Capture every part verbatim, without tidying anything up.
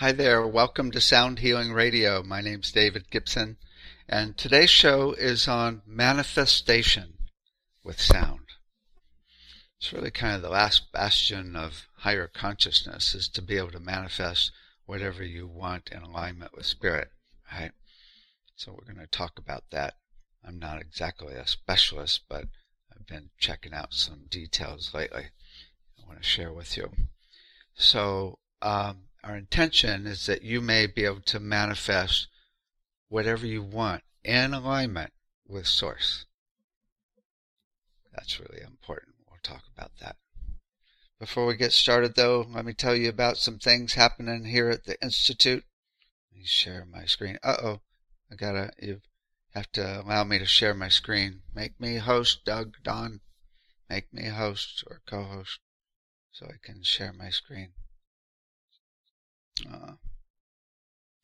Hi there, welcome to Sound Healing Radio. My name's David Gibson, and today's show is on manifestation with sound. It's really kind of the last bastion of higher consciousness, is to be able to manifest whatever you want in alignment with spirit, right? So we're going to talk about that. I'm not exactly a specialist, but I've been checking out some details lately I want to share with you. So, um, our intention is that you may be able to manifest whatever you want in alignment with Source. That's really important. We'll talk about that. Before we get started, though, let me tell you about some things happening here at the Institute. Let me share my screen. Uh-oh. I gotta, you have to allow me to share my screen. Make me host, Doug, Don. Make me host or co-host so I can share my screen. Uh,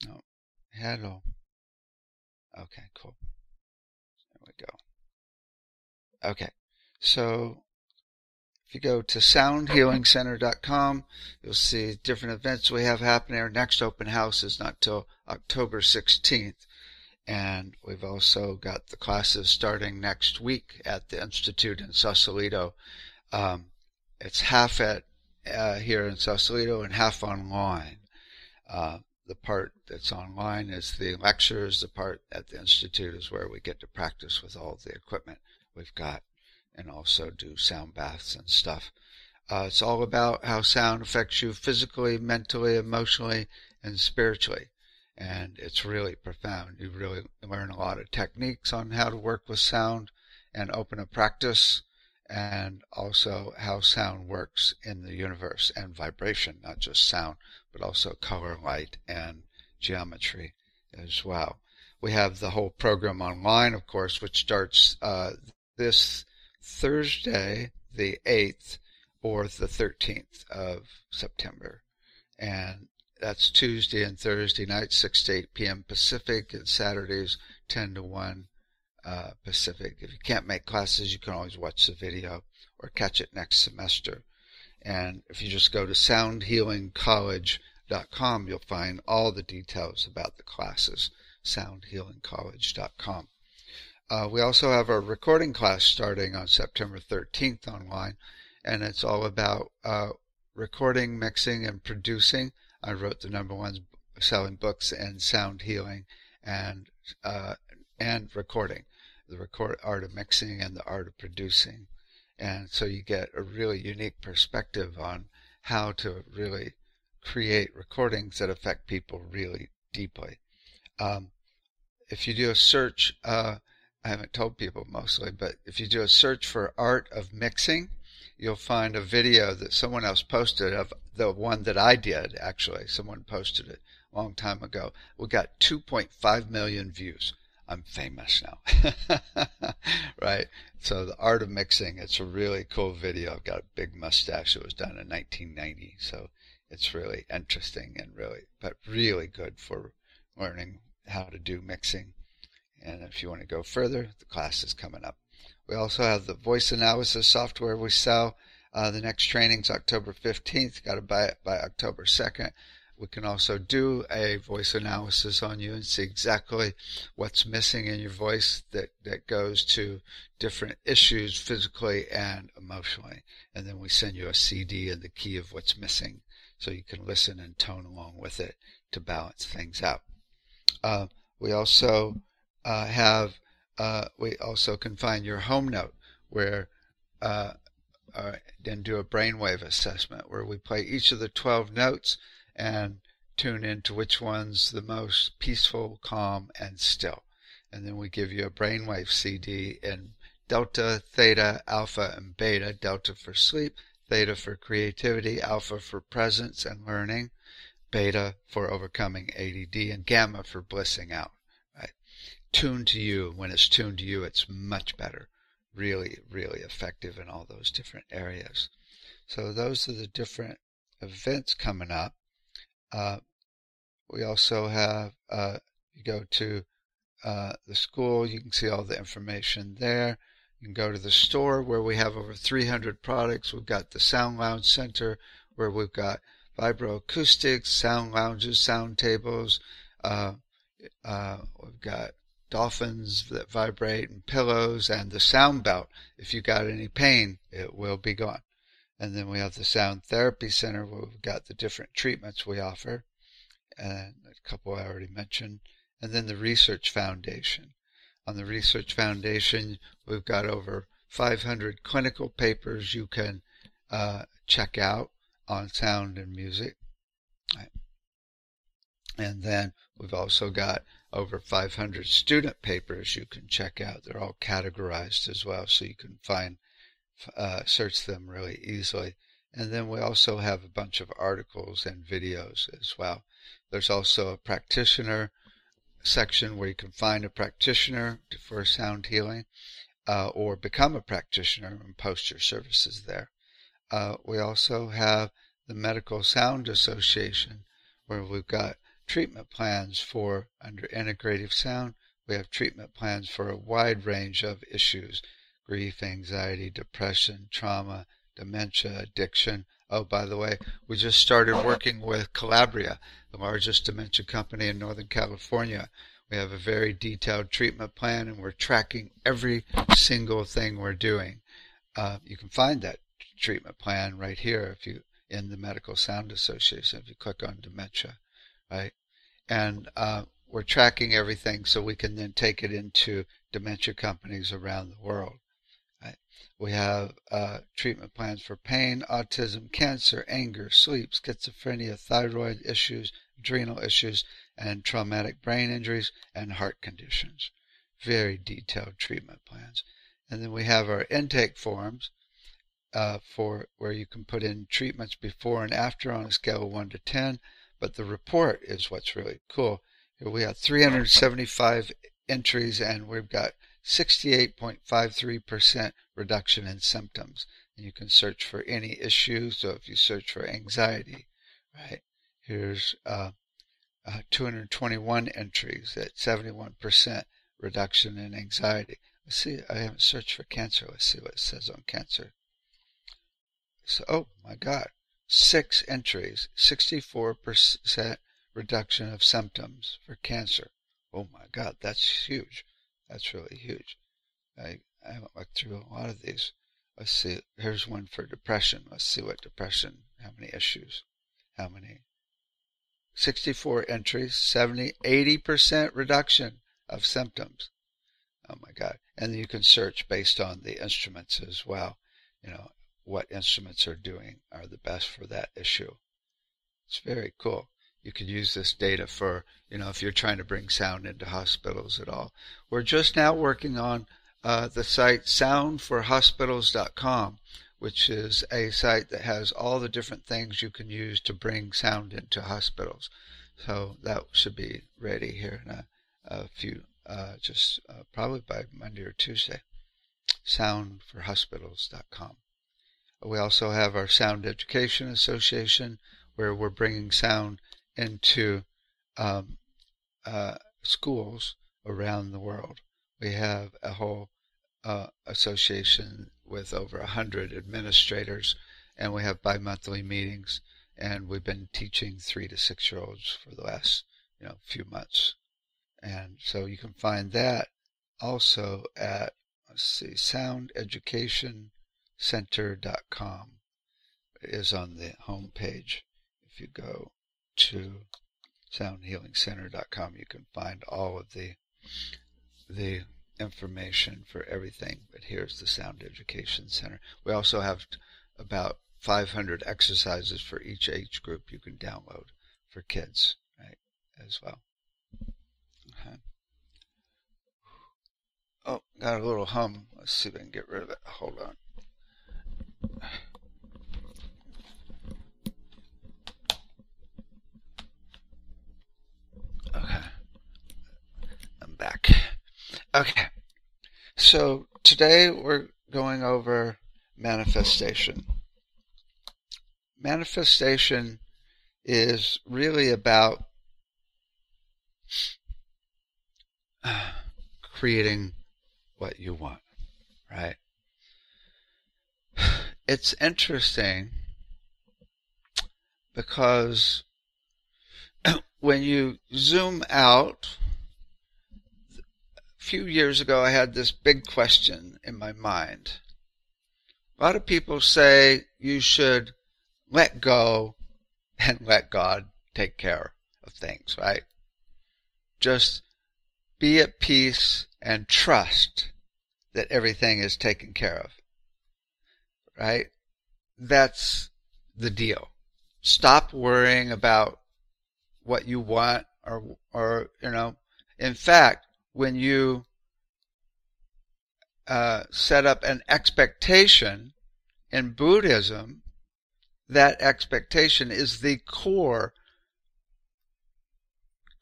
no, hello. Okay, cool. There we go. Okay, so if you go to sound healing center dot com, you'll see different events we have happening. Our next open house is not till October sixteenth, and we've also got the classes starting next week at the Institute in Sausalito. Um, it's half at uh, here in Sausalito and half online. Uh, the part that's online is the lectures. The part at the Institute is where we get to practice with all the equipment we've got and also do sound baths and stuff. Uh, it's all about how sound affects you physically, mentally, emotionally, and spiritually. And it's really profound. You really learn a lot of techniques on how to work with sound and open a practice, and also how sound works in the universe and vibration, not just sound, but also color, light, and geometry as well. We have the whole program online, of course, which starts uh, this Thursday, the eighth, or the thirteenth of September. And that's Tuesday and Thursday nights, six to eight p m Pacific, and Saturdays, ten to one. Uh, Pacific. If you can't make classes, you can always watch the video or catch it next semester. And if you just go to sound healing college dot com, you'll find all the details about the classes, sound healing college dot com. Uh, we also have our recording class starting on September thirteenth online, and it's all about uh, recording, mixing, and producing. I wrote the number one selling books in sound healing and uh, and recording. The record, art of mixing and the art of producing. And so you get a really unique perspective on how to really create recordings that affect people really deeply. Um, if you do a search, uh, I haven't told people mostly, but if you do a search for art of mixing, you'll find a video that someone else posted of the one that I did, actually. Someone posted it a long time ago. We got two point five million views. I'm famous now, right? So the art of mixing, it's a really cool video. I've got a big mustache. It was done in nineteen ninety, so it's really interesting and really, but really good for learning how to do mixing. And if you want to go further, the class is coming up. We also have the voice analysis software we sell. Uh, the next training's October fifteenth. Got to buy it by October second. We can also do a voice analysis on you and see exactly what's missing in your voice that, that goes to different issues physically and emotionally. And then we send you a C D in the key of what's missing so you can listen and tone along with it to balance things out. Uh, we also uh, have, uh, we also can find your home note where, uh, uh, and do a brainwave assessment where we play each of the twelve notes and tune into which one's the most peaceful, calm, and still. And then we give you a brainwave C D in delta, theta, alpha, and beta. Delta for sleep, theta for creativity, alpha for presence and learning, beta for overcoming A D D, and gamma for blissing out. Right? Tuned to you. When it's tuned to you, it's much better. Really, really effective in all those different areas. So those are the different events coming up. Uh, we also have, uh, you go to uh, the school, you can see all the information there. You can go to the store where we have over three hundred products. We've got the Sound Lounge Center where we've got vibroacoustics, sound lounges, sound tables. Uh, uh, we've got dolphins that vibrate and pillows and the sound belt. If you got any pain, it will be gone. And then we have the Sound Therapy Center where we've got the different treatments we offer, and a couple I already mentioned. And then the Research Foundation. On the Research Foundation, we've got over five hundred clinical papers you can uh, check out on sound and music. And then we've also got over five hundred student papers you can check out. They're all categorized as well, so you can find uh, search them really easily. And then we also have a bunch of articles and videos as well. There's also a practitioner section where you can find a practitioner for sound healing, uh, or become a practitioner and post your services there. Uh, we also have the Medical Sound Association, where we've got treatment plans for, under integrative sound, we have treatment plans for a wide range of issues: grief, anxiety, depression, trauma, dementia, addiction. Oh, by the way, we just started working with Calabria, the largest dementia company in Northern California. We have a very detailed treatment plan, and we're tracking every single thing we're doing. Uh, you can find that treatment plan right here if you in the Medical Sound Association, if you click on dementia, right? And uh, we're tracking everything so we can then take it into dementia companies around the world. Right? We have uh, treatment plans for pain, autism, cancer, anger, sleep, schizophrenia, thyroid issues, adrenal issues, and traumatic brain injuries, and heart conditions. Very detailed treatment plans. And then we have our intake forms uh, for where you can put in treatments before and after on a scale of one to ten. But the report is what's really cool. Here we have three hundred seventy-five entries, and we've got sixty-eight point five three percent reduction in symptoms. And you can search for any issue. So if you search for anxiety, right, here's uh, uh, two hundred twenty-one entries at seventy-one percent reduction in anxiety. Let's see, I haven't searched for cancer. Let's see what it says on cancer. So, oh my God, six entries, sixty-four percent reduction of symptoms for cancer. Oh my God, that's huge. That's really huge. I, I haven't looked through a lot of these. Let's see. Here's one for depression. Let's see what depression, how many issues, how many. sixty-four entries, seventy, eighty percent reduction of symptoms. Oh my God. And you can search based on the instruments as well. You know, what instruments are doing are the best for that issue. It's very cool. You could use this data for, you know, if you're trying to bring sound into hospitals at all. We're just now working on uh, the site sound for hospitals dot com, which is a site that has all the different things you can use to bring sound into hospitals. So that should be ready here in a, a few, uh, just uh, probably by Monday or Tuesday, sound for hospitals dot com. We also have our Sound Education Association, where we're bringing sound into um, uh, schools around the world. We have a whole uh, association with over one hundred administrators, and we have bi-monthly meetings, and we've been teaching three to six-year-olds for the last you know few months. And so you can find that also at, let's see, sound education center dot com is on the home page. If you go to sound healing center dot com, you can find all of the the information for everything. But here's the Sound Education Center. We also have about five hundred exercises for each age group you can download for kids, right, as well. Okay. Oh, got a little hum. Let's see if I can get rid of it. Hold on. Okay, I'm back. Okay, so today we're going over manifestation. Manifestation is really about creating what you want, right? It's interesting because when you zoom out, a few years ago I had this big question in my mind. A lot of people say you should let go and let God take care of things, right? Just be at peace and trust that everything is taken care of, right? That's the deal. Stop worrying about what you want or, or you know. In fact, when you uh, set up an expectation in Buddhism, that expectation is the core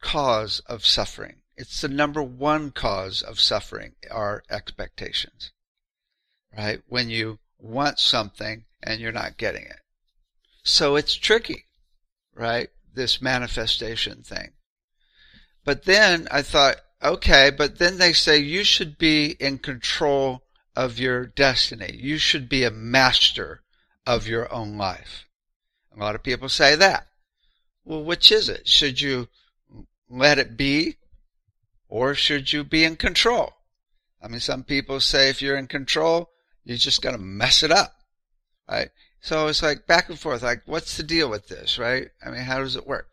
cause of suffering. It's the number one cause of suffering, are expectations, right? When you want something and you're not getting it. So it's tricky, right? This manifestation thing. But then I thought, okay, but then they say you should be in control of your destiny. You should be a master of your own life. A lot of people say that. Well, which is it? Should you let it be, or should you be in control? I mean, some people say if you're in control, you're just going to mess it up, right? So it's like back and forth, like what's the deal with this, right? I mean, how does it work?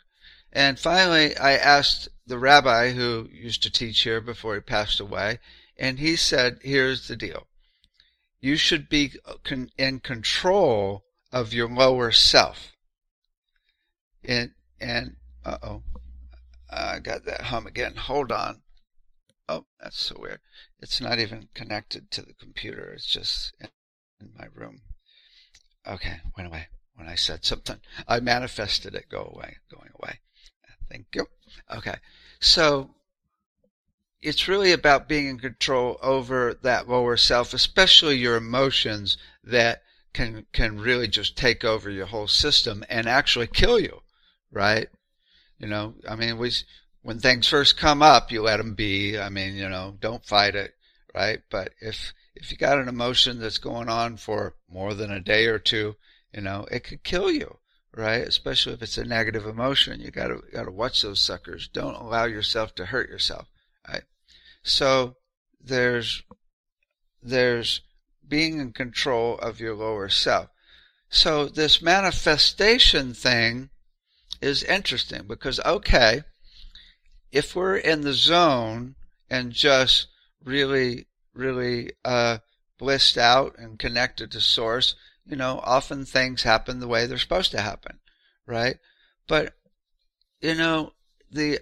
And finally, I asked the rabbi who used to teach here before he passed away, and he said, here's the deal. You should be in control of your lower self. And, and uh-oh, I got that hum again. Hold on. Oh, that's so weird. It's not even connected to the computer. It's just in my room. Okay, went away. When I said something, I manifested it go away, going away. Thank you. Okay, so it's really about being in control over that lower self, especially your emotions that can can really just take over your whole system and actually kill you, right? You know, I mean, we, when things first come up, you let them be. I mean, you know, don't fight it, right? But if if you got an emotion that's going on for more than a day or two, you know, it could kill you, right? Especially if it's a negative emotion. You got to got to watch those suckers. Don't allow yourself to hurt yourself, right? So there's there's being in control of your lower self. So this manifestation thing is interesting because, okay, if we're in the zone and just really, really uh, blissed out and connected to source, you know, often things happen the way they're supposed to happen, right? But, you know, the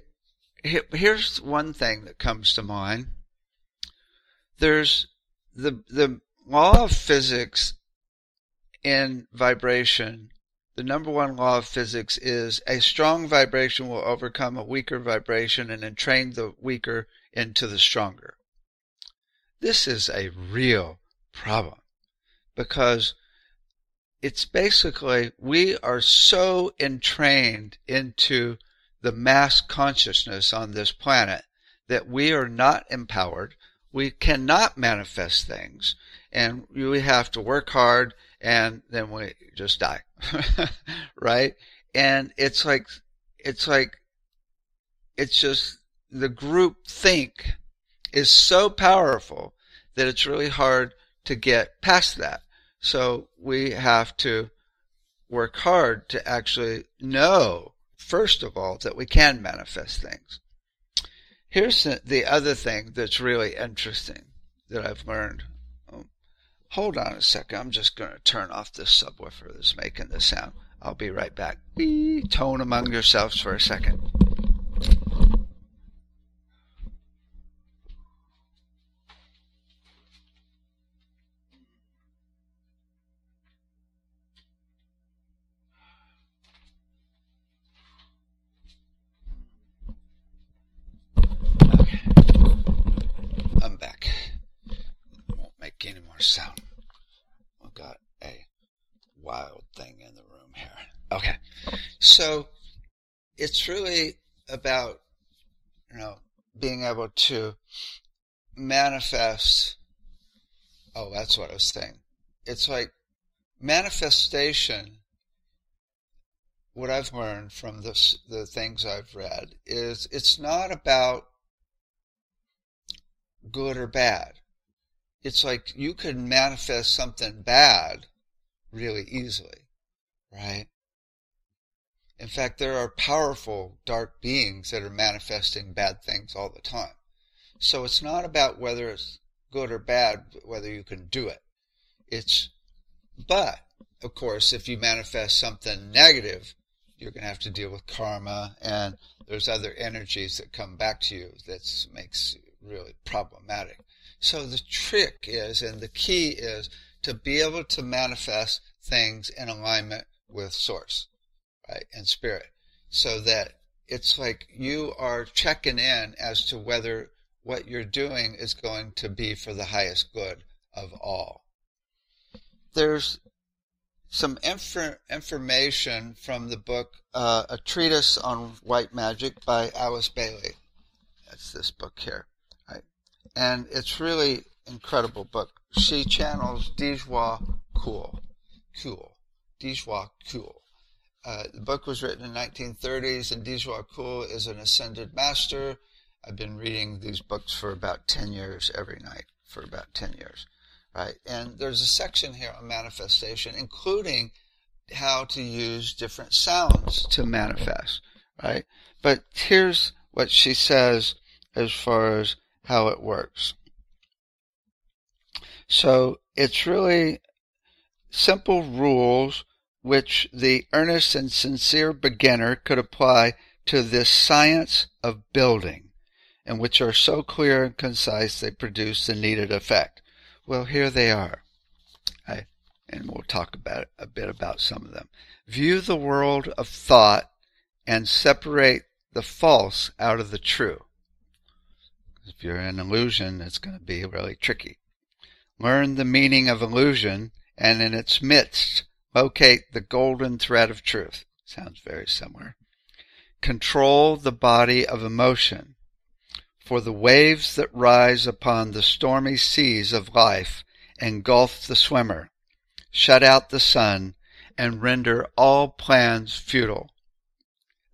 here's one thing that comes to mind. There's the the law of physics in vibration. The number one law of physics is a strong vibration will overcome a weaker vibration and entrain the weaker into the stronger. This is a real problem because it's basically we are so entrained into the mass consciousness on this planet that we are not empowered. We cannot manifest things, and we have to work hard, and then we just die, right? And it's like, it's like, it's just the group think is so powerful that it's really hard to get past that. So we have to work hard to actually know, first of all, that we can manifest things. Here's the other thing that's really interesting that I've learned. Hold on a second. I'm just going to turn off this subwoofer that's making this sound. I'll be right back. Be tone among yourselves for a second. Okay. I'm back. Won't make any more sound. Got a wild thing in the room here. Okay. So it's really about, you know, being able to manifest. Oh, that's what I was saying. It's like manifestation what I've learned from this, the things I've read, is it's not about good or bad. It's like you can manifest something bad really easily, right? In fact, there are powerful dark beings that are manifesting bad things all the time. So it's not about whether it's good or bad, whether you can do it. It's, but, of course, if you manifest something negative, you're going to have to deal with karma, and there's other energies that come back to you that makes it really problematic. So the trick is, and the key is, to be able to manifest things in alignment with Source, right, and Spirit, so that it's like you are checking in as to whether what you're doing is going to be for the highest good of all. There's some inf- information from the book uh, A Treatise on White Magic by Alice Bailey. That's this book here. Right? And it's really incredible book. She channels Djwhal Khul. Khul. Djwhal Khul. Uh, the book was written in the nineteen thirties, and Djwhal Khul is an ascended master. I've been reading these books for about ten years every night, for about ten years, right? And there's a section here on manifestation, including how to use different sounds to manifest, right? But here's what she says as far as how it works. So it's really simple rules which the earnest and sincere beginner could apply to this science of building, and which are so clear and concise they produce the needed effect. Well, here they are, I, and we'll talk about it, a bit about some of them. View the world of thought and separate the false out of the true. If you're in illusion, it's going to be really tricky. Learn the meaning of illusion, and in its midst, locate the golden thread of truth. Sounds very similar. Control the body of emotion. For the waves that rise upon the stormy seas of life engulf the swimmer, shut out the sun, and render all plans futile.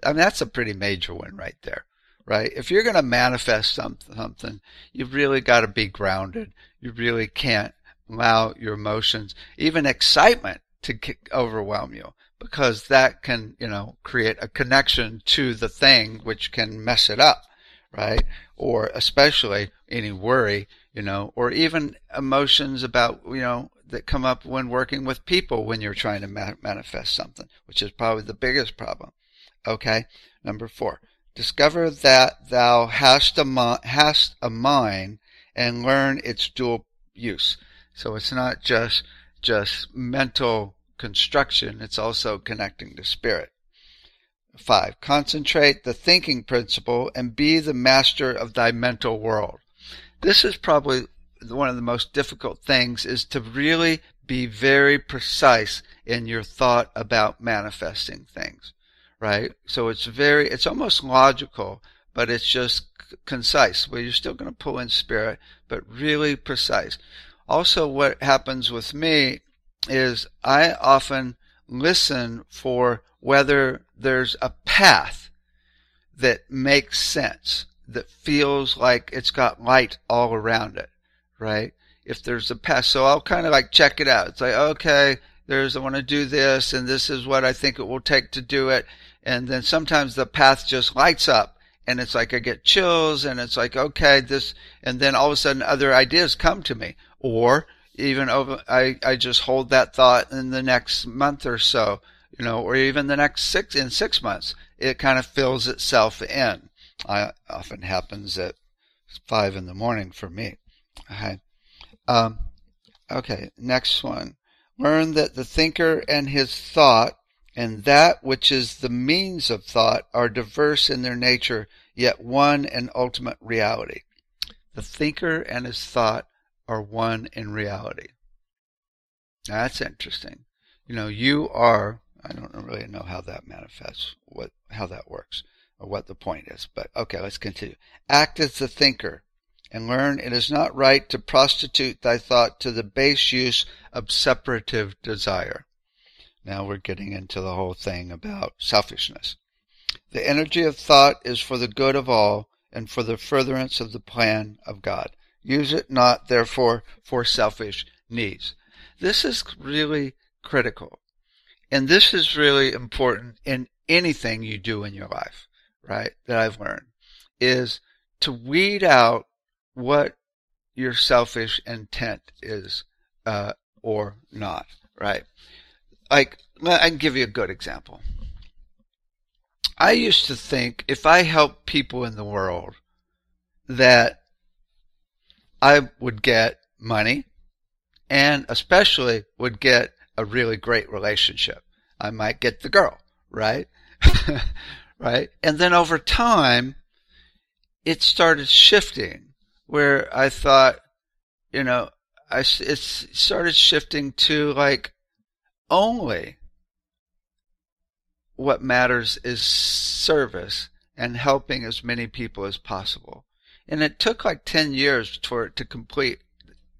I mean, that's a pretty major one right there, right? If you're going to manifest some, something, you've really got to be grounded. You really can't allow your emotions, even excitement, to overwhelm you, because that can, you know, create a connection to the thing which can mess it up. Right? Or especially any worry, you know, or even emotions about, you know, that come up when working with people when you're trying to ma- manifest something, which is probably the biggest problem. Okay. Number four, discover that thou hast a, mi- hast a mind and learn its dual use. So it's not just, just mental construction. It's also connecting to spirit. Five, concentrate the thinking principle and be the master of thy mental world. This is probably one of the most difficult things, is to really be very precise in your thought about manifesting things, right? So it's very, it's almost logical, but it's just concise. Well, you're still going to pull in spirit, but really precise. Also, what happens with me is I often listen for whether there's a path that makes sense, that feels like it's got light all around it, right? If there's a path. So I'll kind of like check it out. It's like, okay, there's, I want to do this, and this is what I think it will take to do it. And then sometimes the path just lights up, and it's like I get chills, and it's like, okay, this, and then all of a sudden other ideas come to me. Or even over, I, I just hold that thought in the next month or so, you know, or even the next six, in six months, it kind of fills itself in. I often happens at five in the morning for me. Okay. Um, okay. Next one. Learn that the thinker and his thought and that which is the means of thought are diverse in their nature, yet one in ultimate reality. The thinker and his thought are one in reality. Now, that's interesting. You know, you are, I don't really know how that manifests, what how that works, or what the point is, but okay, let's continue. Act as the thinker and learn it is not right to prostitute thy thought to the base use of separative desire. Now we're getting into the whole thing about selfishness. The energy of thought is for the good of all and for the furtherance of the plan of God. Use it not, therefore, for selfish needs. This is really critical. And this is really important in anything you do in your life, right, that I've learned, is to weed out what your selfish intent is uh, or not, right? Like, I can give you a good example. I used to think if I helped people in the world that I would get money and especially would get a really great relationship. I might get the girl, right? Right? And then over time, it started shifting where I thought, you know, I, it started shifting to like only what matters is service and helping as many people as possible. And it took like ten years for it to complete,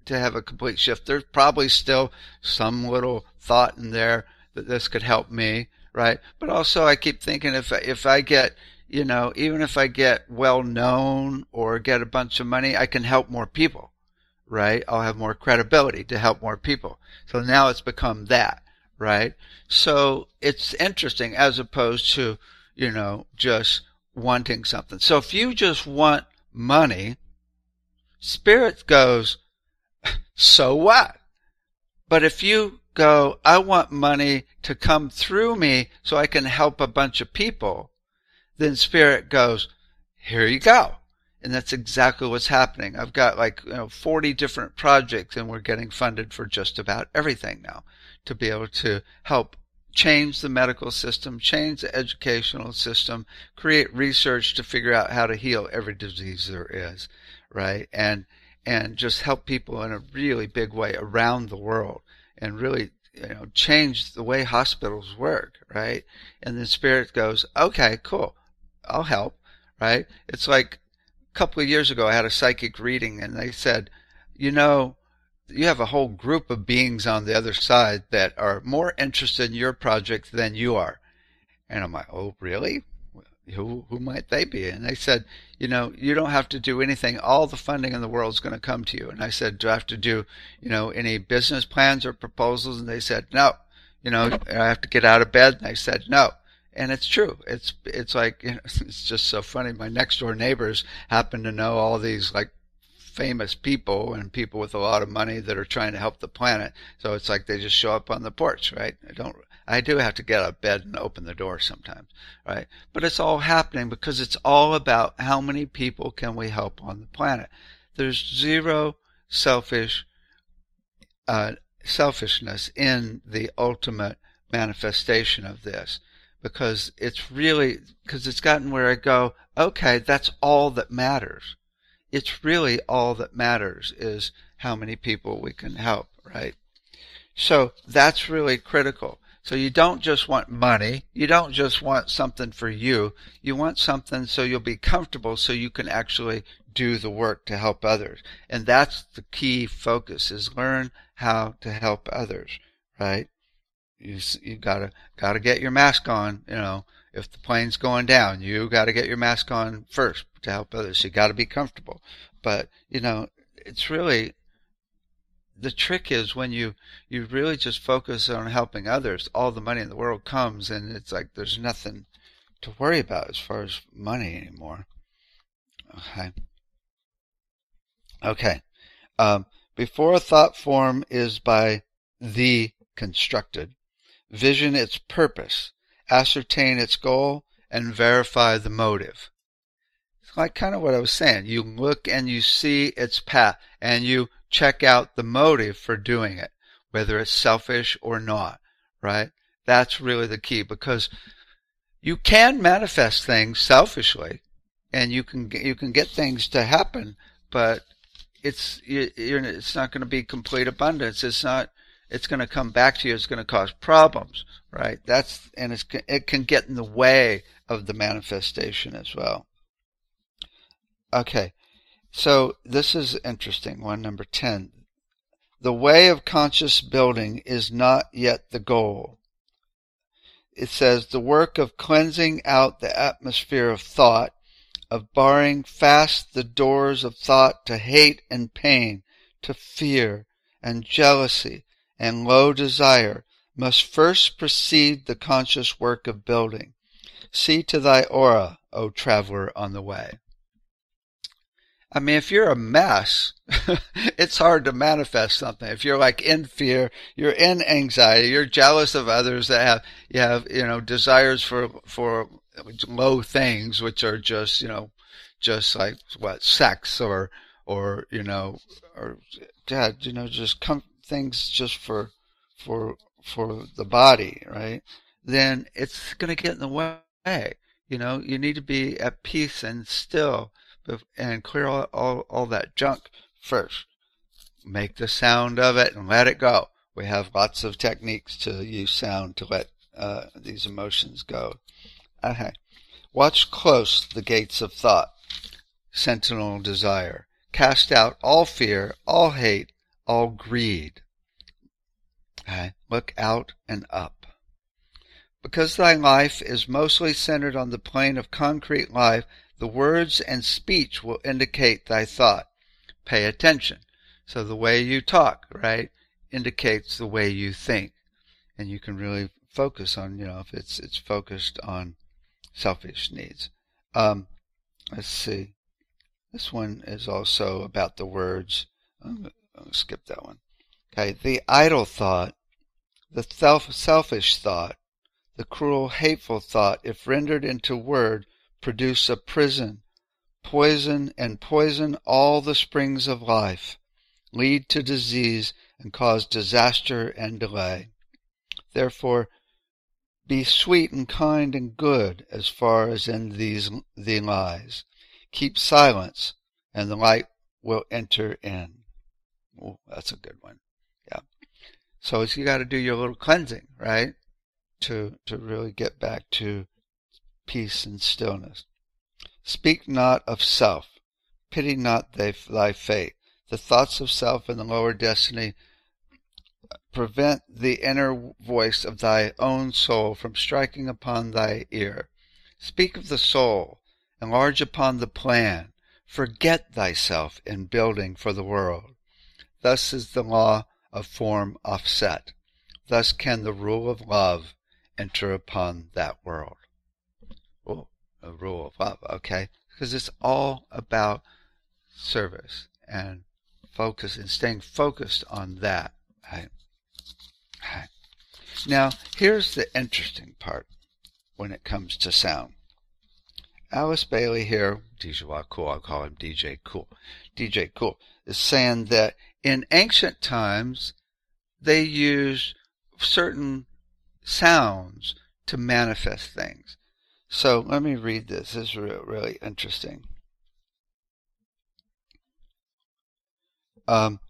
to have a complete shift. There's probably still some little thought in there that this could help me, right? But also I keep thinking if, if I get, you know, even if I get well known or get a bunch of money, I can help more people, right? I'll have more credibility to help more people. So now it's become that, right? So it's interesting as opposed to, you know, just wanting something. So if you just want money, spirit goes, so what? But if you go, I want money to come through me so I can help a bunch of people, then spirit goes, here you go. And that's exactly what's happening. I've got like, you know, forty different projects and we're getting funded for just about everything now to be able to help change the medical system, change the educational system, create research to figure out how to heal every disease there is, right? And and just help people in a really big way around the world and really, you know, change the way hospitals work, right? And then spirit goes, okay, cool, I'll help, right? It's like a couple of years ago I had a psychic reading and they said, you know, you have a whole group of beings on the other side that are more interested in your project than you are. And I'm like, oh, really? Who, who might they be? And they said, you know, you don't have to do anything. All the funding in the world is going to come to you. And I said, do I have to do, you know, any business plans or proposals? And they said, no. You know, I have to get out of bed. And I said, no. And it's true. It's, it's like, you know, it's just so funny. My next door neighbors happen to know all these like famous people and people with a lot of money that are trying to help the planet. So it's like they just show up on the porch, right? I don't, I do have to get out of bed and open the door sometimes, right? But it's all happening because it's all about how many people can we help on the planet. There's zero selfish, uh, selfishness in the ultimate manifestation of this because it's really, because it's gotten where I go, okay, that's all that matters. It's really all that matters is how many people we can help, right? So that's really critical. So you don't just want money. You don't just want something for you. You want something so you'll be comfortable so you can actually do the work to help others. And that's the key focus is learn how to help others, right? You, you gotta, gotta get your mask on, you know. If the plane's going down, you got to get your mask on first to help others. You got to be comfortable. But, you know, it's really, the trick is when you, you really just focus on helping others, all the money in the world comes and it's like there's nothing to worry about as far as money anymore. Okay. Okay. Um, before a thought form is by the constructed, vision its purpose. Ascertain its goal, and verify the motive. It's like kind of what I was saying. You look and you see its path, and you check out the motive for doing it, whether it's selfish or not, right? That's really the key because you can manifest things selfishly, and you can you can get things to happen, but it's you're, it's not going to be complete abundance. It's not. It's going to come back to you. It's going to cause problems, right? That's and it's, it can get in the way of the manifestation as well. Okay, so this is interesting. One, number ten. The way of conscious building is not yet the goal, it says, the work of cleansing out the atmosphere of thought, of barring fast the doors of thought to hate and pain, to fear and jealousy and low desire, must first precede the conscious work of building. See to thy aura, O traveler on the way. I mean, if you're a mess, it's hard to manifest something. If you're like in fear, you're in anxiety, you're jealous of others that have, you have, you know, desires for, for low things, which are just, you know, just like what, sex or, or, you know, or, yeah, you know, just com- things just for, for, for the body, right? Then it's going to get in the way. You know, you need to be at peace and still, and clear all, all all that junk first. Make the sound of it and let it go. We have lots of techniques to use sound to let uh, these emotions go. Okay. Watch close the gates of thought, sentinel desire. Cast out all fear, all hate, all greed. Okay. Look out and up. Because thy life is mostly centered on the plane of concrete life, the words and speech will indicate thy thought. Pay attention. So the way you talk, right, indicates the way you think. And you can really focus on, you know, if it's it's focused on selfish needs. Um, let's see. This one is also about the words. I'm gonna skip that one. Okay. The idle thought, the self selfish thought, the cruel, hateful thought, if rendered into word, produce a prison, poison and poison all the springs of life, lead to disease and cause disaster and delay. Therefore, be sweet and kind and good as far as in these thee lies. Keep silence, and the light will enter in. Oh, that's a good one. Yeah. So you got to do your little cleansing, right, to to really get back to peace and stillness. Speak not of self. Pity not thy fate. The thoughts of self and the lower destiny prevent the inner voice of thy own soul from striking upon thy ear. Speak of the soul. Enlarge upon the plan. Forget thyself in building for the world. Thus is the law of form offset. Thus can the rule of love enter upon that world. Oh, a rule of love, okay? Because it's all about service and focus and staying focused on that. Right? Right. Now, here's the interesting part when it comes to sound. Alice Bailey here, Djwhal Khul, I'll call him D J Cool. D J Cool is saying that in ancient times, they used certain sounds to manifest things. So let me read this. This is really interesting. Um,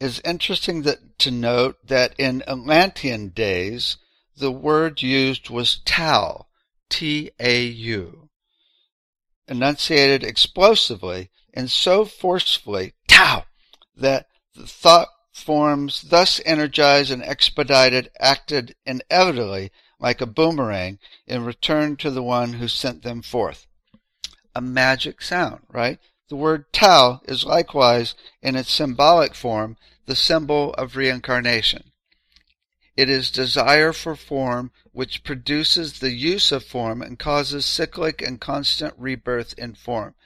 it's interesting that, to note that in Atlantean days, the word used was tau, T A U, enunciated explosively and so forcefully, tau, that the thought forms thus energized and expedited acted inevitably like a boomerang, in return to the one who sent them forth. A magic sound, right? The word Tao is likewise, in its symbolic form, the symbol of reincarnation. It is desire for form which produces the use of form and causes cyclic and constant rebirth in form.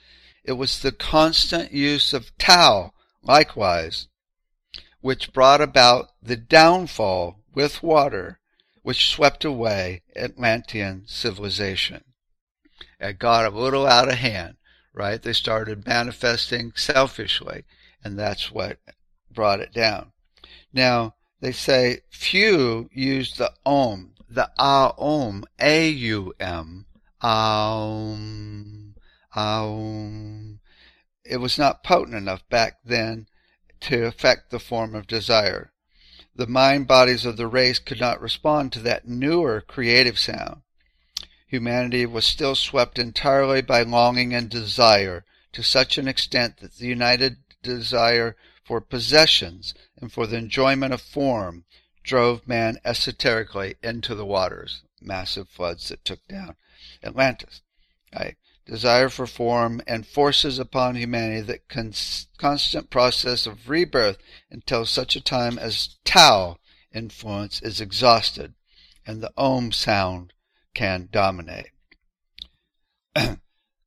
It was the constant use of Tao, likewise, which brought about the downfall with water which swept away Atlantean civilization. It got a little out of hand, right? They started manifesting selfishly, and that's what brought it down. Now, they say few used the om, the aum, A U M, aum, aum. It was not potent enough back then to affect the form of desire. The mind bodies of the race could not respond to that newer creative sound. Humanity was still swept entirely by longing and desire to such an extent that the united desire for possessions and for the enjoyment of form drove man esoterically into the waters. massive floods that took down Atlantis. Right? Desire for form and forces upon humanity that con constant process of rebirth until such a time as Tao influence is exhausted and the Om sound can dominate.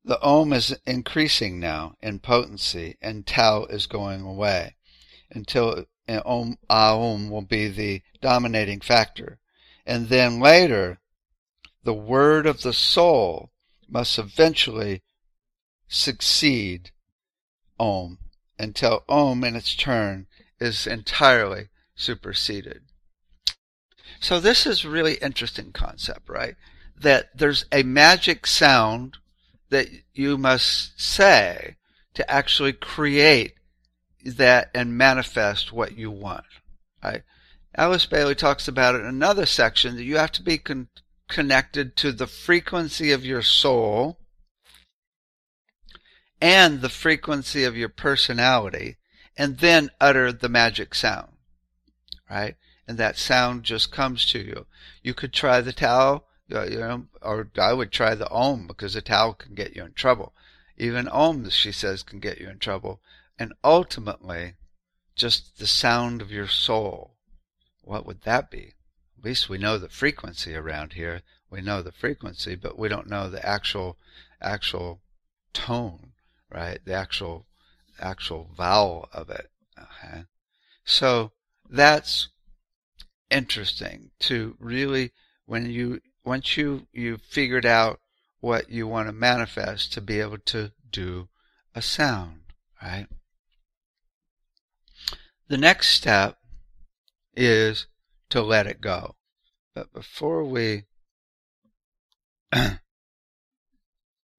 The Om is increasing now in potency and Tao is going away until Om Aum will be the dominating factor. And then later, the word of the soul must eventually succeed Om until Om in its turn is entirely superseded. So this is a really interesting concept, right? That there's a magic sound that you must say to actually create that and manifest what you want, right? Alice Bailey talks about it in another section that you have to be con connected to the frequency of your soul and the frequency of your personality, and then utter the magic sound, right? And that sound just comes to you. You could try the Tao, you know, or I would try the Om, because the Tao can get you in trouble. Even Om, she says, can get you in trouble. And ultimately, just the sound of your soul. What would that be? At least we know the frequency around here. We know the frequency, but we don't know the actual actual tone, right? The actual actual vowel of it. Okay? So that's interesting to really, when you once you you've figured out what you want to manifest, to be able to do a sound, right? The next step is to let it go. But before we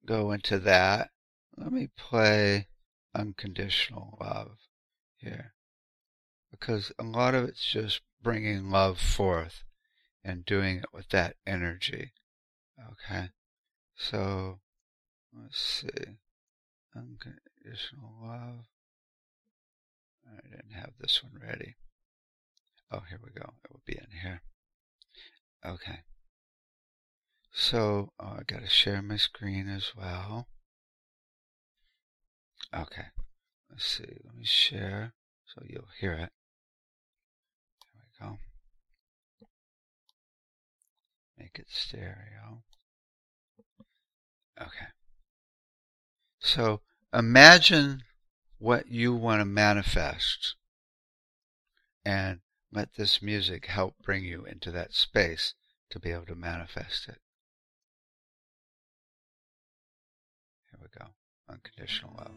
go into that, let me play Unconditional Love here, because a lot of it's just bringing love forth and doing it with that energy. Okay, so let's see. Unconditional Love. I didn't have this one ready. Oh, here we go. It will be in here. Okay. So, oh, I got to share my screen as well. Okay. Let's see. Let me share so you'll hear it. There we go. Make it stereo. Okay. So, imagine what you want to manifest and let this music help bring you into that space to be able to manifest it. Here we go. Unconditional Love.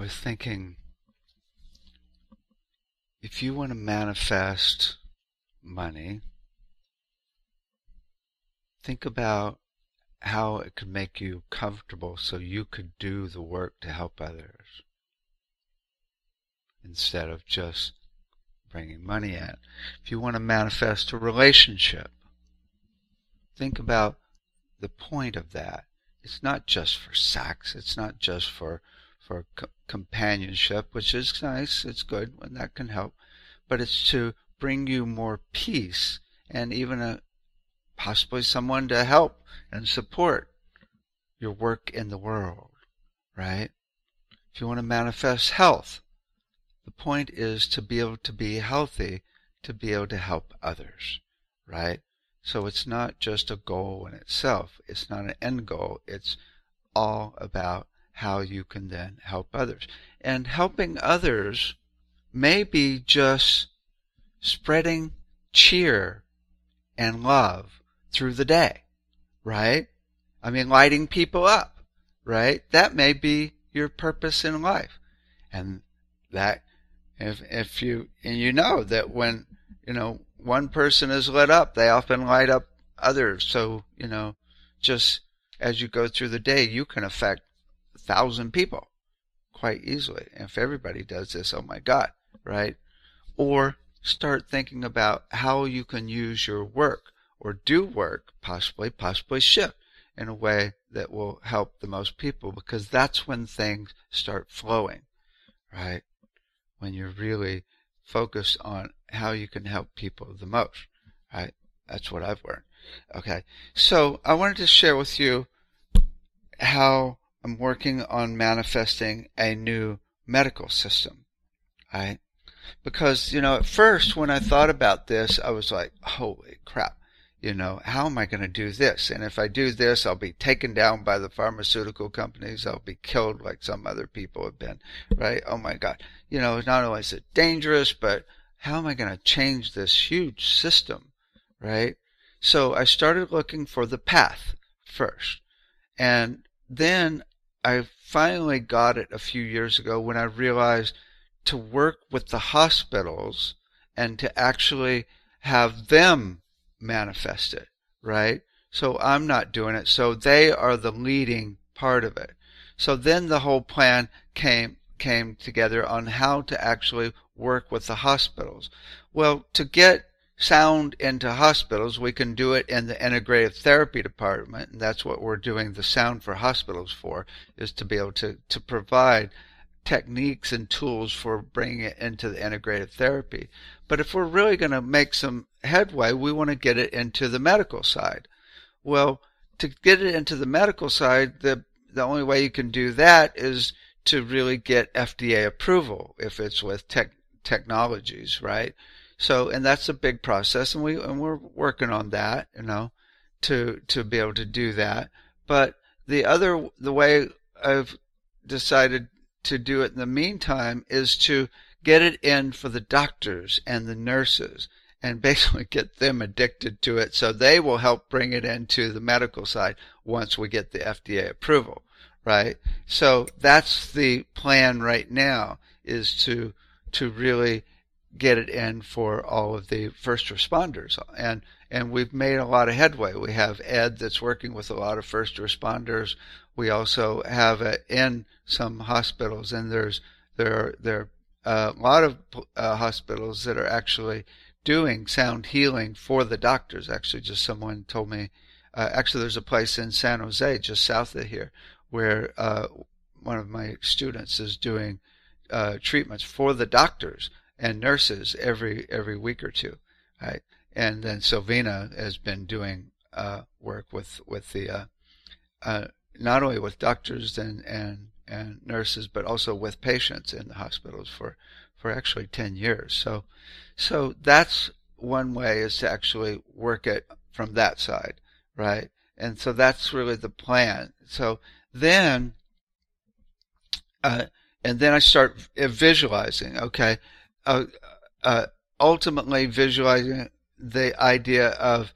I was thinking, if you want to manifest money, think about how it could make you comfortable so you could do the work to help others instead of just bringing money in. If you want to manifest a relationship, think about the point of that. It's not just for sex. It's not just for for co companionship, which is nice. It's good when that can help. But it's to bring you more peace and even a possibly someone to help and support your work in the world, right? If you want to manifest health, the point is to be able to be healthy, to be able to help others, right? So it's not just a goal in itself. It's not an end goal. It's all about how you can then help others. And helping others may be just spreading cheer and love through the day, right? I mean, lighting people up, right? That may be your purpose in life. And that, if if you, and you know that when, you know, one person is lit up, they often light up others. So, you know, just as you go through the day, you can affect a thousand people quite easily. And if everybody does this, oh my God, right? Or start thinking about how you can use your work or do work, possibly, possibly shift in a way that will help the most people, because that's when things start flowing, right? When you're really focused on how you can help people the most, right? That's what I've learned. Okay, so I wanted to share with you how I'm working on manifesting a new medical system, right? Because, you know, at first when I thought about this, I was like, holy crap. You know, how am I going to do this? And if I do this, I'll be taken down by the pharmaceutical companies. I'll be killed like some other people have been, right? Oh, my God. You know, not only is it dangerous, but how am I going to change this huge system, right? So I started looking for the path first. And then I finally got it a few years ago when I realized to work with the hospitals and to actually have them manifest it, right? So I'm not doing it. So they are the leading part of it. So then the whole plan came came together on how to actually work with the hospitals. Well, to get sound into hospitals, we can do it in the integrative therapy department, and that's what we're doing the Sound for Hospitals for, is to be able to, to provide techniques and tools for bringing it into the integrative therapy. But if we're really going to make some headway, we want to get it into the medical side. Well, to get it into the medical side, the the only way you can do that is to really get F D A approval if it's with tech technologies, right? So, and that's a big process, and we and we're working on that, you know, to to be able to do that. But the other the way I've decided to do it in the meantime is to get it in for the doctors and the nurses and basically get them addicted to it so they will help bring it into the medical side once we get the F D A approval, right? So that's the plan right now, is to to really get it in for all of the first responders. And and we've made a lot of headway. We have Ed that's working with a lot of first responders. We also have it in some hospitals, and there's there there are a lot of uh, hospitals that are actually doing sound healing for the doctors. Actually, just someone told me, uh, actually there's a place in San Jose, just south of here, where uh, one of my students is doing uh, treatments for the doctors and nurses every every week or two, right? And then Sylvina has been doing uh, work with with the uh, uh, not only with doctors and, and, and nurses, but also with patients in the hospitals for, for actually ten years. So, so that's one way, is to actually work it from that side, right? And so that's really the plan. So then, uh, and then I start visualizing, okay, uh, uh, ultimately visualizing the idea of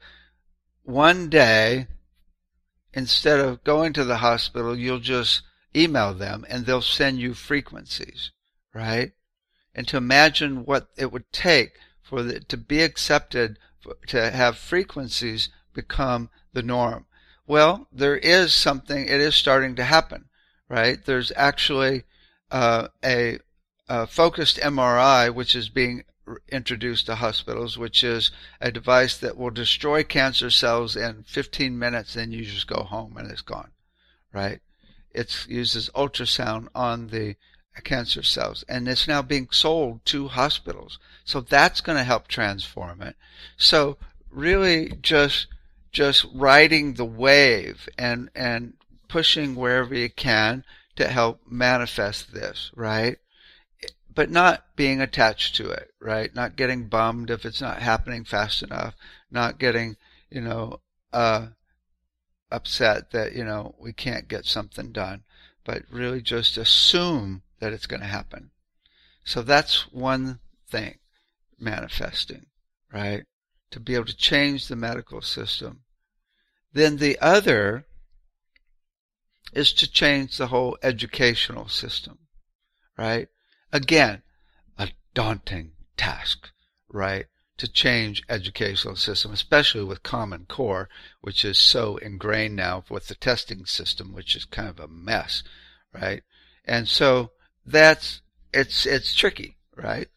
one day, instead of going to the hospital, you'll just email them and they'll send you frequencies, right? And to imagine what it would take for the, to be accepted, for, to have frequencies become the norm. Well, there is something, it is starting to happen, right? There's actually uh, a, a focused M R I, which is being introduced to hospitals, which is a device that will destroy cancer cells in fifteen minutes, and you just go home and it's gone, right? It uses ultrasound on the cancer cells, and it's now being sold to hospitals. So that's going to help transform it. So really just just riding the wave and and pushing wherever you can to help manifest this, right? But not being attached to it, right? Not getting bummed if it's not happening fast enough, not getting, you know, uh, upset that, you know, we can't get something done, but really just assume that it's going to happen. So that's one thing, manifesting, right? To be able to change the medical system. Then the other is to change the whole educational system, right? Again, a daunting task, right, to change educational system, especially with Common Core, which is so ingrained now with the testing system, which is kind of a mess, right? And so that's, it's, it's tricky, right?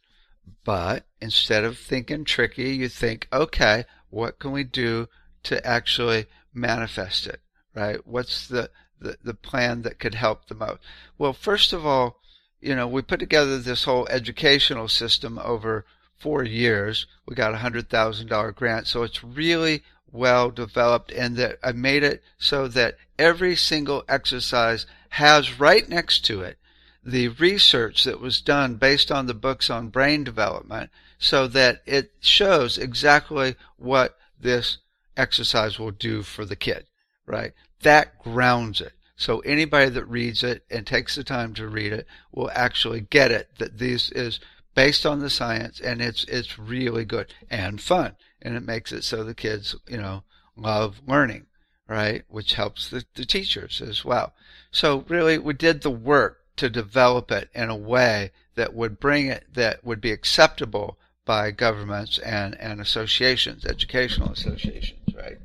But instead of thinking tricky, you think, okay, what can we do to actually manifest it, right? What's the, the, the plan that could help the most? Well, first of all, you know, we put together this whole educational system over four years. We got a hundred thousand dollar grant, so it's really well developed, and that I made it so that every single exercise has right next to it the research that was done based on the books on brain development, so that it shows exactly what this exercise will do for the kid, right? That grounds it. So anybody that reads it and takes the time to read it will actually get it, that this is based on the science, and it's it's really good and fun, and it makes it so the kids, you know, love learning, right? Which helps the, the teachers as well. So really, we did the work to develop it in a way that would bring it, that would be acceptable by governments and and associations, educational associations, right?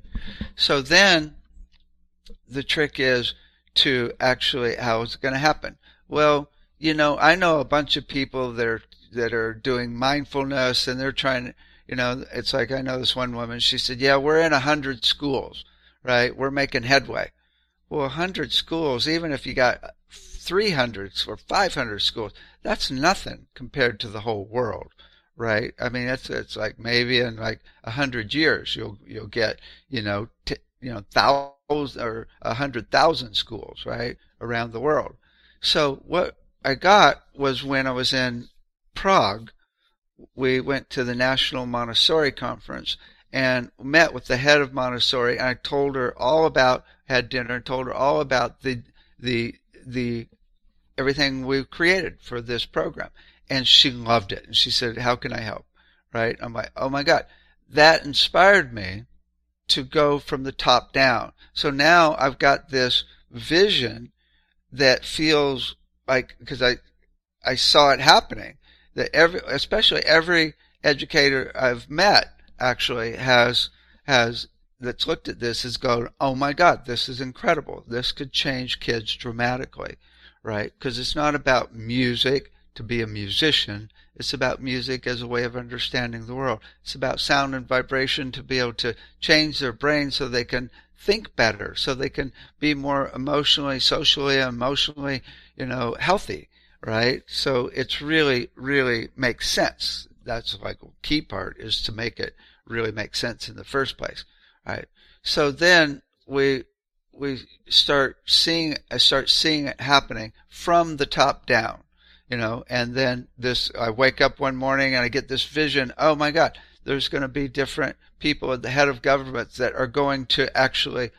So then, the trick is to actually, how it's going to happen. Well, you know, I know a bunch of people that are that are doing mindfulness, and they're trying to, you know, it's like, I know this one woman, she said, yeah, we're in a hundred schools, right? We're making headway. Well, a hundred schools, even if you got three hundred or five hundred schools, that's nothing compared to the whole world, right? I mean, it's it's like maybe in like a hundred years you'll you'll get, you know, t- you know, thousands or a hundred thousand schools, right, around the world. So what I got was, when I was in Prague, we went to the National Montessori Conference and met with the head of Montessori, and I told her all about, had dinner and told her all about the the the everything we've created for this program, and she loved it, and she said, how can I help, right? I'm like, oh my God, that inspired me to go from the top down. So now I've got this vision that feels like, because I I saw it happening, that every, especially every educator I've met actually has, has, that's looked at this, has gone, oh my God, this is incredible. This could change kids dramatically, right? Because it's not about music to be a musician. It's about music as a way of understanding the world. It's about sound and vibration to be able to change their brain so they can think better, so they can be more emotionally, socially, emotionally, you know, healthy. Right? So it's really, really makes sense. That's like the key part, is to make it really make sense in the first place. Right? So then we, we start seeing, I start seeing it happening from the top down, you know, and then this, I wake up one morning and I get this vision. Oh my God, there's going to be different people at the head of governments that are going to actually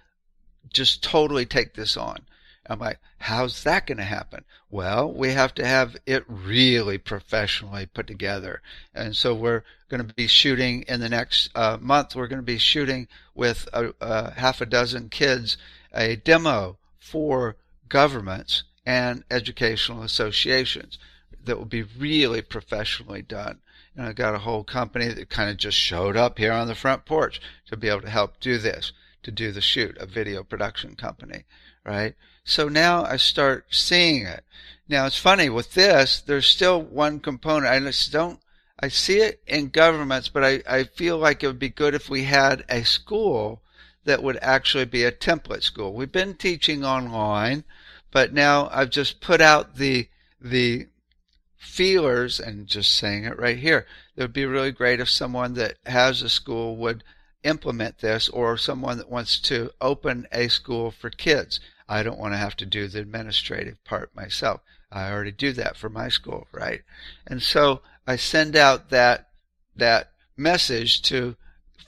just totally take this on. I'm like, how's that going to happen? Well, we have to have it really professionally put together. And so we're going to be shooting in the next uh, month, we're going to be shooting with a, a half a dozen kids a demo for governments and educational associations that will be really professionally done. And I got a whole company that kind of just showed up here on the front porch to be able to help do this, to do the shoot, a video production company, right? So now I start seeing it. Now, it's funny, with this, there's still one component. I just don't, I see it in governments, but I, I feel like it would be good if we had a school that would actually be a template school. We've been teaching online, but now I've just put out the the feelers and just saying it right here. It would be really great if someone that has a school would implement this, or someone that wants to open a school for kids. I don't want to have to do the administrative part myself. I already do that for my school, right? And so I send out that that message to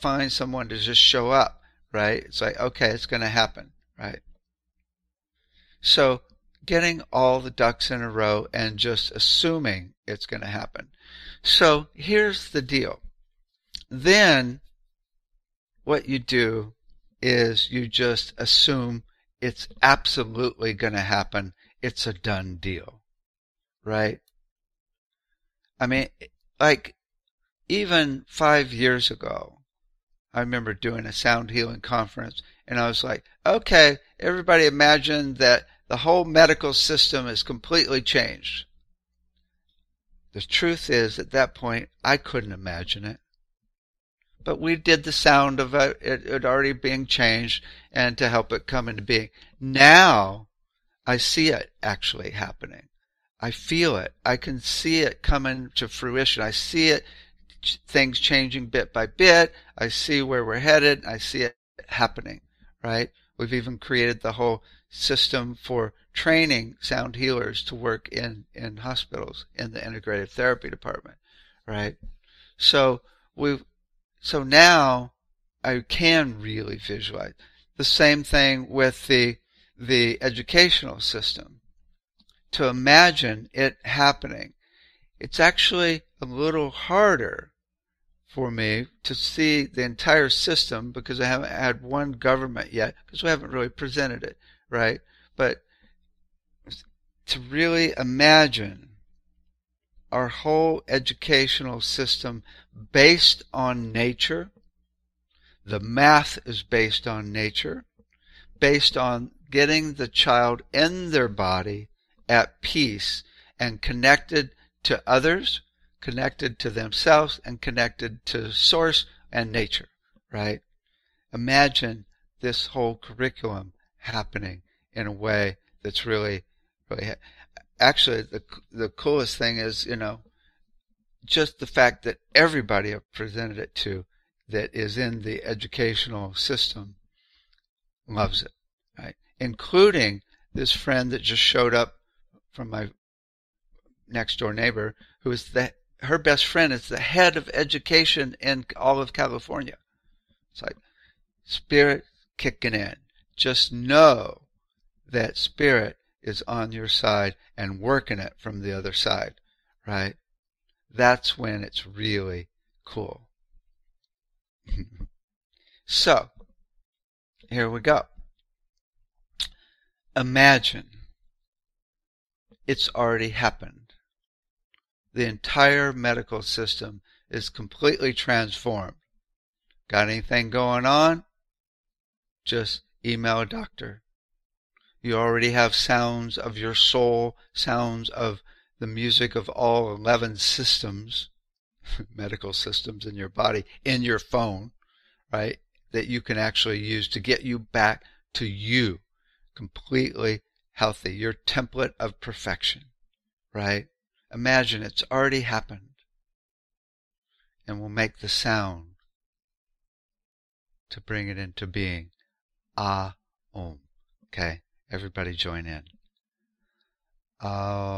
find someone to just show up, right? It's like, okay, it's going to happen, right? So getting all the ducks in a row and just assuming it's going to happen. So here's the deal. Then what you do is you just assume it's absolutely going to happen. It's a done deal, right? I mean, like, even five years ago, I remember doing a sound healing conference, and I was like, okay, everybody imagine that the whole medical system is completely changed. The truth is, at that point, I couldn't imagine it. But we did the sound of it, it already being changed, and to help it come into being. Now, I see it actually happening. I feel it. I can see it coming to fruition. I see it, things changing bit by bit. I see where we're headed. I see it happening, right? We've even created the whole system for training sound healers to work in, in hospitals in the integrated therapy department, right? So we've, so now I can really visualize. The same thing with the, the educational system. To imagine it happening, it's actually a little harder for me to see the entire system because I haven't had one government yet, because we haven't really presented it, right? But to really imagine our whole educational system based on nature, the math is based on nature, based on getting the child in their body at peace and connected to others, connected to themselves, and connected to source and nature, right? Imagine this whole curriculum happening in a way that's really, really ha- actually the the coolest thing is, you know, just the fact that everybody I've presented it to that is in the educational system loves it, right? Including this friend that just showed up from my next door neighbor, who is the, her best friend is the head of education in all of California. It's like spirit kicking in. Just know that spirit is on your side and working it from the other side, right? That's when it's really cool. So, here we go. Imagine. It's already happened. The entire medical system is completely transformed. Got anything going on? Just email a doctor. You already have sounds of your soul, sounds of the music of all eleven systems, medical systems in your body, in your phone, right? That you can actually use to get you back to you, completely healthy, your template of perfection, right? Imagine it's already happened. And we'll make the sound to bring it into being. Ah, Om. Okay, everybody join in. Om.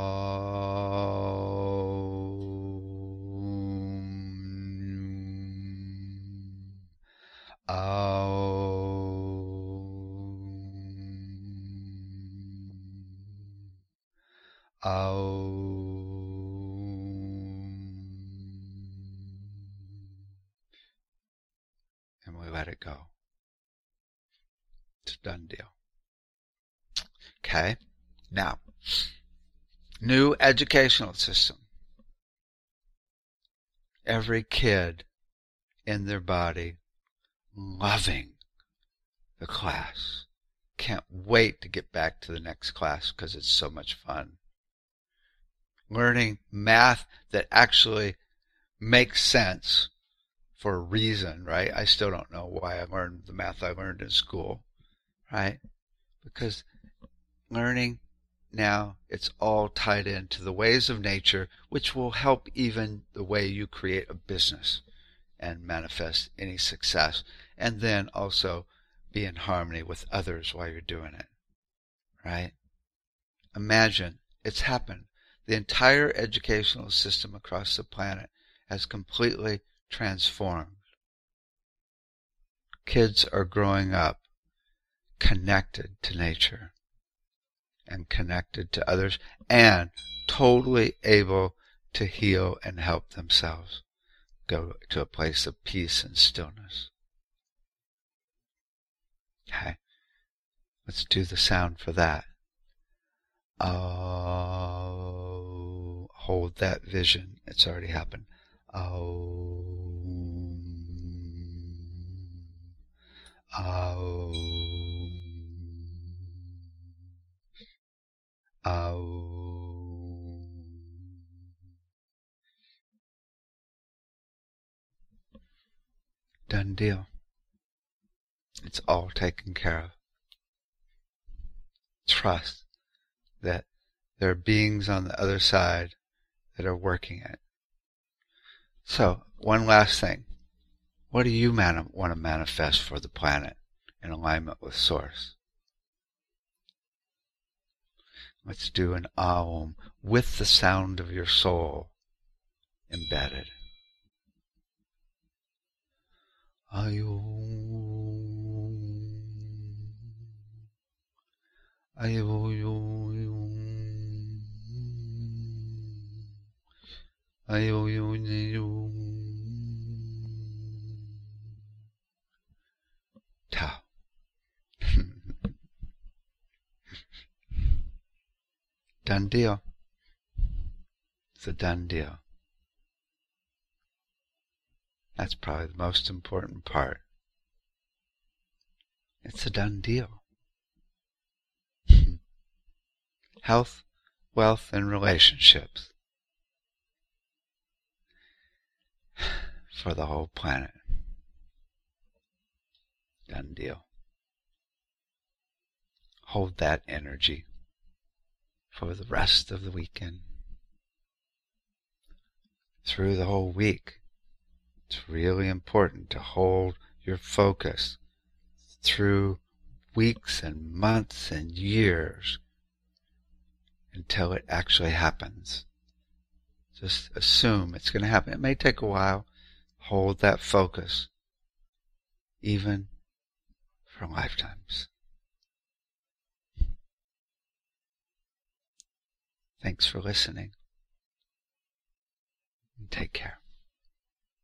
Om. And we let it go. It's a done deal. Okay, now New educational system. Every kid in their body loving the class. Can't wait to get back to the next class because it's so much fun. Learning math that actually makes sense for a reason, right? I still don't know why I learned the math I learned in school, right? Because learning now, it's all tied into the ways of nature, which will help even the way you create a business and manifest any success, and then also be in harmony with others while you're doing it, right? Imagine it's happened. The entire educational system across the planet has completely transformed. Kids are growing up connected to nature and connected to others and totally able to heal and help themselves go to a place of peace and stillness. Okay, let's do the sound for that. Oh, hold that vision. It's already happened. Oh, oh, oh. Done deal. It's all taken care of. Trust that there are beings on the other side that are working it. So, one last thing. What do you man- want to manifest for the planet in alignment with Source? Let's do an Aum with the sound of your soul embedded. Aum. Ayoyoyum, ayoyoyum, ta. Done deal. It's a done deal. That's probably the most important part. It's a done deal. Health, wealth, and relationships for the whole planet. Done deal. Hold that energy for the rest of the weekend. Through the whole week, it's really important to hold your focus through weeks and months and years until it actually happens. Just assume it's going to happen. It may take a while. Hold that focus, even for lifetimes. Thanks for listening. Take care.